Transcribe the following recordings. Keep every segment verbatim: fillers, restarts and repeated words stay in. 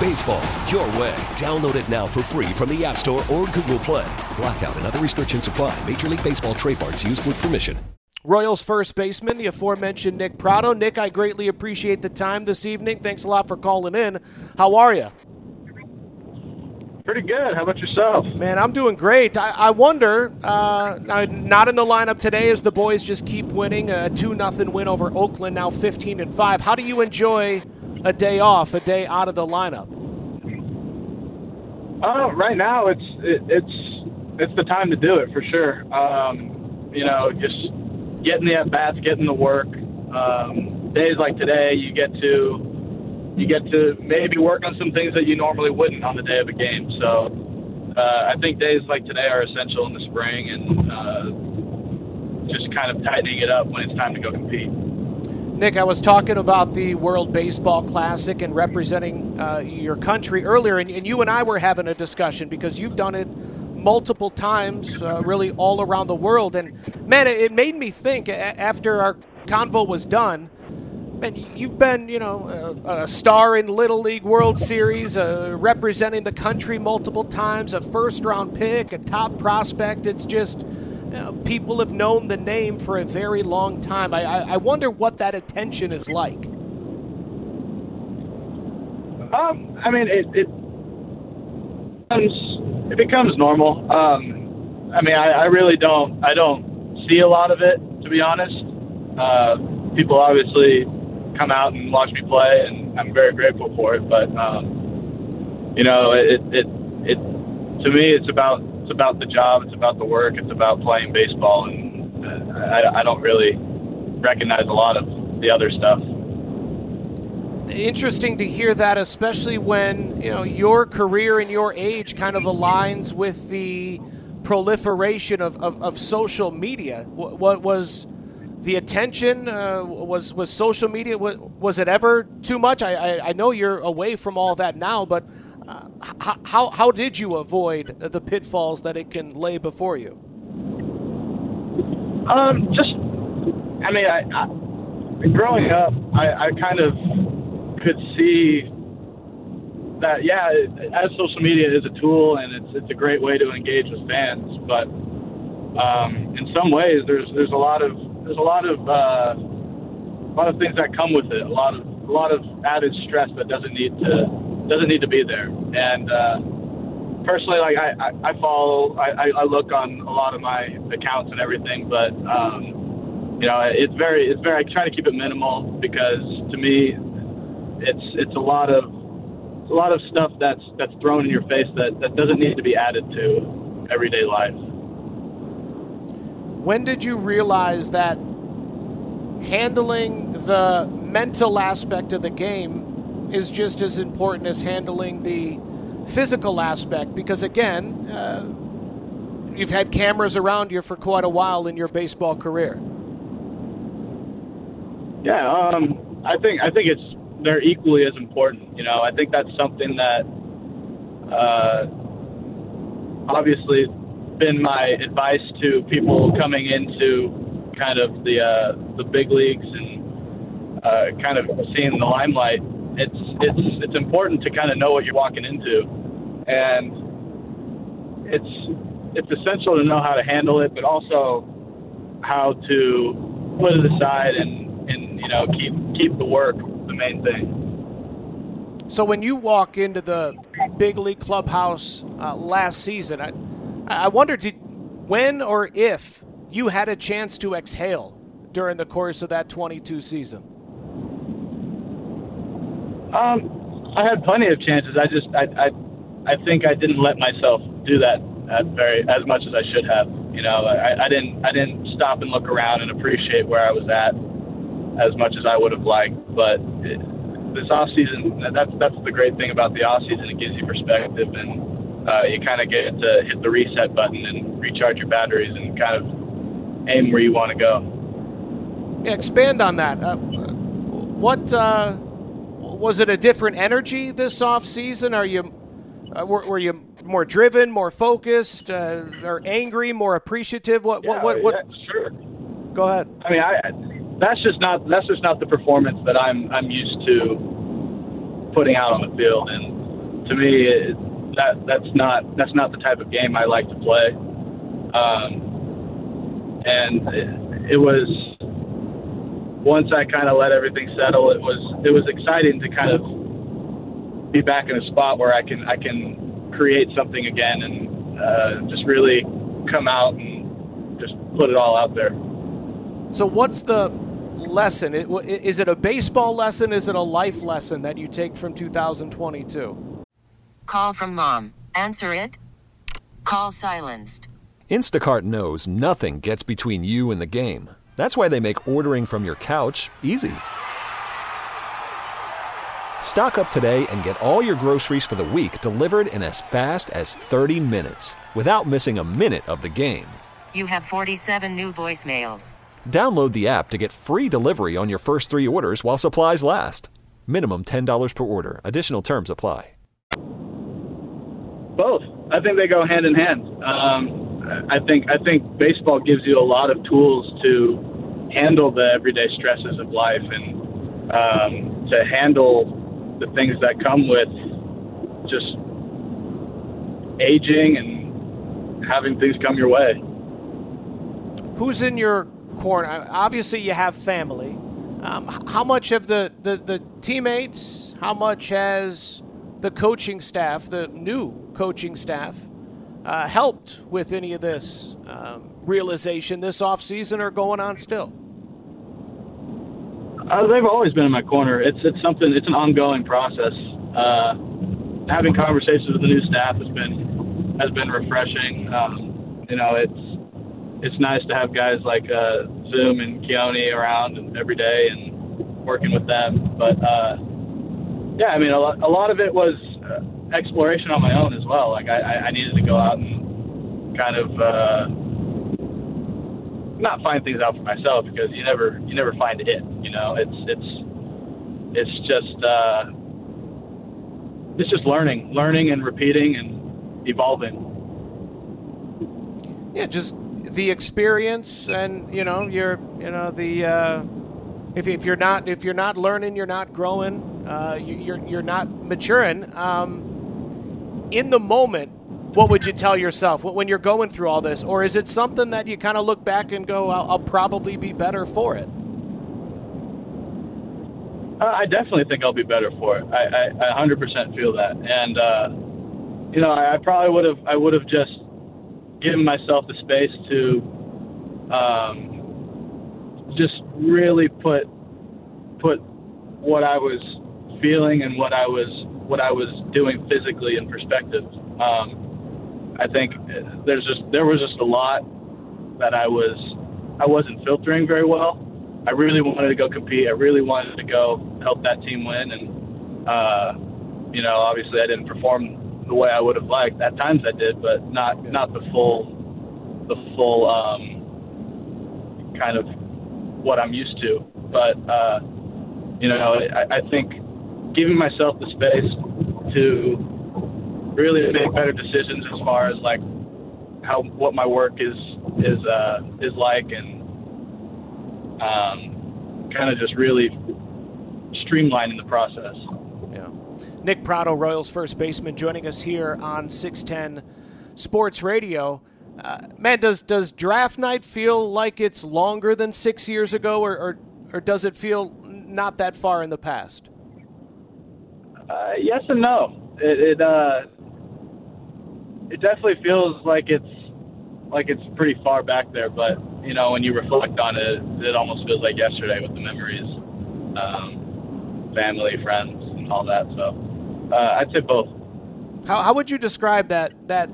Baseball, your way. Download it now for free from the App Store or Google Play. Blackout and other restrictions apply. Major League Baseball trademarks used with permission. Royals first baseman, the aforementioned Nick Pratto. Nick, I greatly appreciate the time this evening. Thanks a lot for calling in. How are you? Pretty good. How about yourself? Man, I'm doing great. I, I wonder, uh, not in the lineup today as the boys just keep winning, a two nothing win over Oakland, now fifteen and five. How do you enjoy a day off, a day out of the lineup? Uh, right now, it's it, it's it's the time to do it for sure. Um, you know, just getting the at bats, getting the work. Um, days like today, you get to you get to maybe work on some things that you normally wouldn't on the day of a game. So, uh, I think days like today are essential in the spring, and uh, just kind of tightening it up when it's time to go compete. Nick, I was talking about the World Baseball Classic and representing uh, your country earlier, and, and you and I were having a discussion because you've done it multiple times, uh, really all around the world. And, man, it made me think after our convo was done, man, you've been, you know, a, a star in Little League World Series, uh, representing the country multiple times, a first-round pick, a top prospect. It's just... Uh, people have known the name for a very long time. I, I, I wonder what that attention is like. Um, I mean, it it becomes, it becomes normal. Um, I mean, I, I really don't I don't see a lot of it, to be honest. Uh, people obviously come out and watch me play, and I'm very grateful for it. But um, you know, it it it to me, it's about. It's about the job. It's about the work. It's about playing baseball, and uh, I, I don't really recognize a lot of the other stuff. Interesting to hear that, especially when you know your career and your age kind of aligns with the proliferation of, of, of social media. What, what was the attention? Uh, was was social media? Was, was it ever too much? I, I I know you're away from all that now, but. Uh, how how did you avoid the pitfalls that it can lay before you? Um, just, I mean, I, I growing up, I, I kind of could see that, yeah, as social media is a tool and it's it's a great way to engage with fans, but um, in some ways, there's there's a lot of there's a lot of uh, a lot of things that come with it, a lot of a lot of added stress that doesn't need to. doesn't need to be there. And uh, personally, like I, I, I follow, I, I look on a lot of my accounts and everything, but um, you know, it's very, it's very, I try to keep it minimal because to me, it's, it's a lot of, it's a lot of stuff that's, that's thrown in your face that, that doesn't need to be added to everyday life. When did you realize that handling the mental aspect of the game is just as important as handling the physical aspect? Because again, uh, you've had cameras around you for quite a while in your baseball career. Yeah, um, I think I think it's they're equally as important. You know, I think that's something that uh, obviously been my advice to people coming into kind of the uh, the big leagues and uh, kind of seeing the limelight. It's it's it's important to kind of know what you're walking into, and it's it's essential to know how to handle it, but also how to put it aside and, and you know keep keep the work the main thing. So when you walk into the big league clubhouse uh, last season. I, I wonder did, when or if you had a chance to exhale during the course of that twenty-two season. Um, I had plenty of chances. I just, I, I, I think I didn't let myself do that at very as much as I should have. You know, I, I didn't, I didn't stop and look around and appreciate where I was at as much as I would have liked. But it, this off season, that's that's the great thing about the off season. It gives you perspective, and uh, you kind of get to hit the reset button and recharge your batteries and kind of aim where you want to go. Yeah, expand on that. Uh, what uh, was it? A different energy this off season? Are you uh, were, were you more driven, more focused, uh, or angry, more appreciative? What? Yeah, what? What? Yeah, what? Sure. Go ahead. I mean, I. I That's just not that's just not the performance that I'm I'm used to putting out on the field, and to me it, that that's not that's not the type of game I like to play. Um, and it, it was once I kind of let everything settle, it was it was exciting to kind of be back in a spot where I can I can create something again and uh, just really come out and just put it all out there. So what's the lesson? Is it a baseball lesson? Is it a life lesson that you take from two thousand twenty-two? Call from mom. Answer it. Call silenced. Instacart knows nothing gets between you and the game. That's why they make ordering from your couch easy. Stock up today and get all your groceries for the week delivered in as fast as thirty minutes without missing a minute of the game. You have forty-seven new voicemails. Download the app to get free delivery on your first three orders while supplies last. Minimum ten dollars per order. Additional terms apply. Both. I think they go hand in hand. Um, I think I think baseball gives you a lot of tools to handle the everyday stresses of life and um, to handle the things that come with just aging and having things come your way. Who's in your corner? Obviously, you have family. Um, how much of the, the, the teammates, how much has the coaching staff, the new coaching staff, uh, helped with any of this um, realization this offseason or going on still? Uh, they've always been in my corner. It's it's something, it's an ongoing process. Uh, having conversations with the new staff has been, has been refreshing. Um, you know, it's, It's nice to have guys like uh, Zoom and Keone around and every day and working with them. But, uh, yeah, I mean, a lot, a lot of it was uh, exploration on my own as well. Like, I, I needed to go out and kind of uh, not find things out for myself because you never you never find it, you know. It's it's it's just uh, it's just learning, learning and repeating and evolving. Yeah, just the experience, and you know, you're, you know, the uh, if if you're not if you're not learning, you're not growing, uh, you, you're you're not maturing. Um, in the moment, what would you tell yourself when you're going through all this, or is it something that you kind of look back and go, I'll, I'll probably be better for it? Uh, I definitely think I'll be better for it. I, I, I one hundred percent feel that, and uh, you know, I, I probably would have I would have just. giving myself the space to um, just really put put what I was feeling and what I was what I was doing physically in perspective. Um, I think there's just there was just a lot that I was I wasn't filtering very well. I really wanted to go compete. I really wanted to go help that team win, and uh, you know, obviously I didn't perform the way I would have liked. At times I did, but not not the full the full um, kind of what I'm used to. But uh, you know, I, I think giving myself the space to really make better decisions as far as like how what my work is is uh, is like, and um, kind of just really streamlining the process. Nick Pratto, Royals first baseman, joining us here on six ten Sports Radio. Uh, man, does does draft night feel like it's longer than six years ago, or or, or does it feel not that far in the past? Uh, yes and no. it, it uh it definitely feels like it's like it's pretty far back there, but you know, when you reflect on it, it almost feels like yesterday with the memories, um, family, friends, and all that. So uh, I'd say both. How how would you describe that that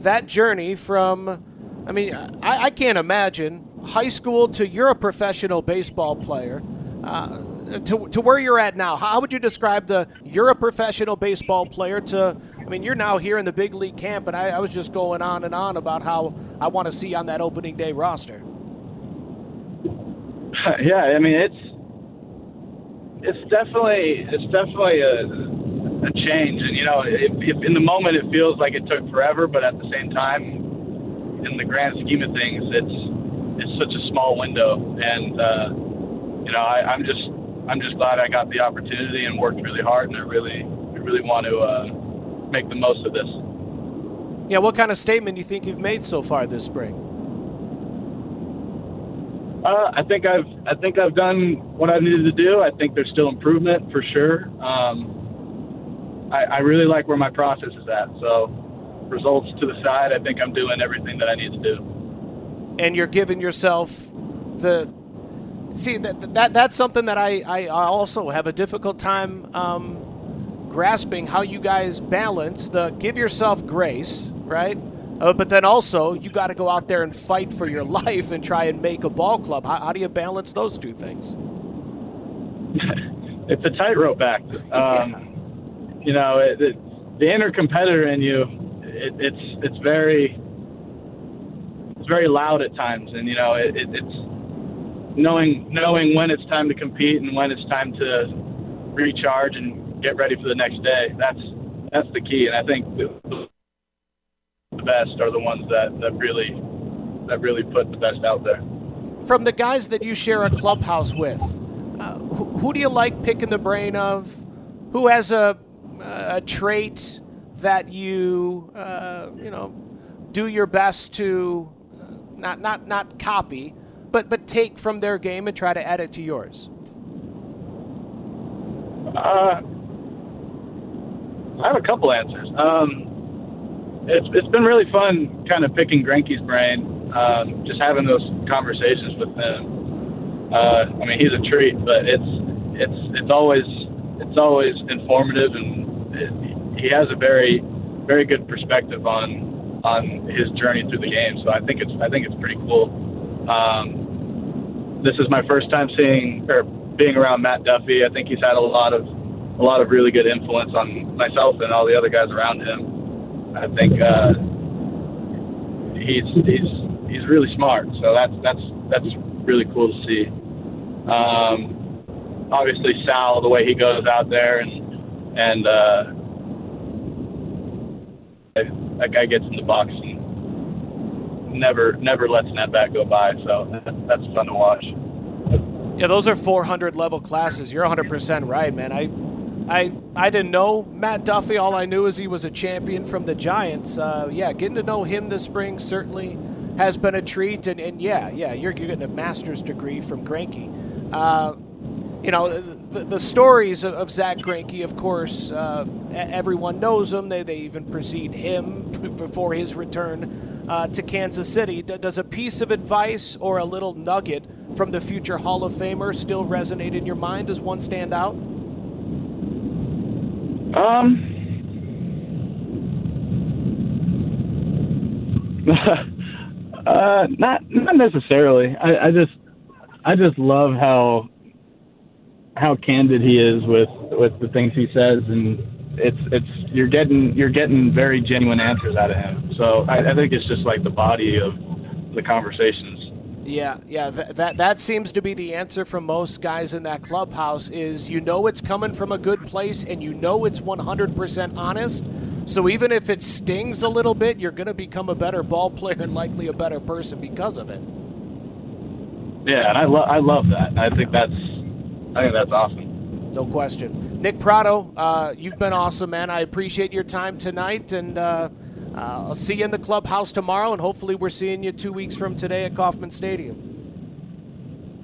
that journey from? I mean, I, I can't imagine high school to you're a professional baseball player, uh, to to where you're at now. How would you describe the you're a professional baseball player to? I mean, you're now here in the big league camp, and I, I was just going on and on about how I want to see you on that opening day roster. Yeah, I mean it's it's definitely it's definitely a, a change, and you know, if, if in the moment it feels like it took forever, but at the same time, in the grand scheme of things, it's it's such a small window, and uh, you know, I, I'm just I'm just glad I got the opportunity and worked really hard, and I really I really want to. Uh, make the most of this. Yeah, what kind of statement do you think you've made so far this spring? Uh, I think I've I think I've done what I needed to do. I think there's still improvement for sure. Um, I, I really like where my process is at. So results to the side, I think I'm doing everything that I need to do. And you're giving yourself the see that that that's something that I I also have a difficult time. Um, grasping how you guys balance the give yourself grace, right? Uh, but then also you got to go out there and fight for your life and try and make a ball club. How, how do you balance those two things? It's a tightrope act. Um, yeah. You know, it, it, the inner competitor in you, it, it's it's very it's very loud at times, and you know, it, it, it's knowing knowing when it's time to compete and when it's time to recharge and get ready for the next day. That's that's the key, and I think the, the best are the ones that, that really that really put the best out there. From the guys that you share a clubhouse with, uh, who, who do you like picking the brain of? Who has a a trait that you uh, you know do your best to uh, not not not copy, but but take from their game and try to add it to yours? Uh. I have a couple answers. Um, it's it's been really fun, kind of picking Greinke's brain, um, just having those conversations with him. Uh, I mean, he's a treat, but it's it's it's always it's always informative, and it, he has a very very good perspective on on his journey through the game. So I think it's I think it's pretty cool. Um, this is my first time seeing or being around Matt Duffy. I think he's had a lot of. a lot of really good influence on myself and all the other guys around him. I think uh, he's he's he's really smart, so that's that's that's really cool to see. Um, obviously, Sal, the way he goes out there and and uh, that guy gets in the box and never never lets that bat go by. So that's fun to watch. Yeah, those are four hundred level classes. You're one hundred percent right, man. I. I I didn't know Matt Duffy. All I knew is he was a champion from the Giants. Uh, yeah, getting to know him this spring certainly has been a treat. And, and yeah, yeah, you're, you're getting a master's degree from Greinke. Uh, you know, the, the stories of, of Zach Greinke, of course, uh, everyone knows him. They, they even precede him before his return uh, to Kansas City. Does a piece of advice or a little nugget from the future Hall of Famer still resonate in your mind? Does one stand out? Um, uh, not, not necessarily. I, I just, I just love how, how candid he is with, with the things he says. And it's, it's, you're getting, you're getting very genuine answers out of him. So I, I think it's just like the body of the conversations. Yeah, yeah, that, that that seems to be the answer for most guys in that clubhouse is you know it's coming from a good place and you know it's one hundred percent honest. So even if it stings a little bit, you're going to become a better ball player and likely a better person because of it. Yeah, and I, lo- I love that. I think that's I think that's awesome. No question. Nick Pratto, uh, you've been awesome, man. I appreciate your time tonight, and uh, Uh, I'll see you in the clubhouse tomorrow, and hopefully we're seeing you two weeks from today at Kauffman Stadium.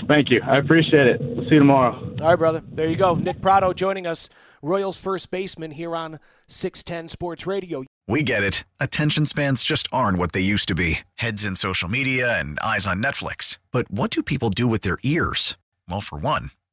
Thank you. I appreciate it. see you tomorrow. All right, brother. There you go. Nick Pratto joining us, Royals first baseman here on six ten Sports Radio. We get it. Attention spans just aren't what they used to be. Heads in social media and eyes on Netflix. But what do people do with their ears? Well, for one,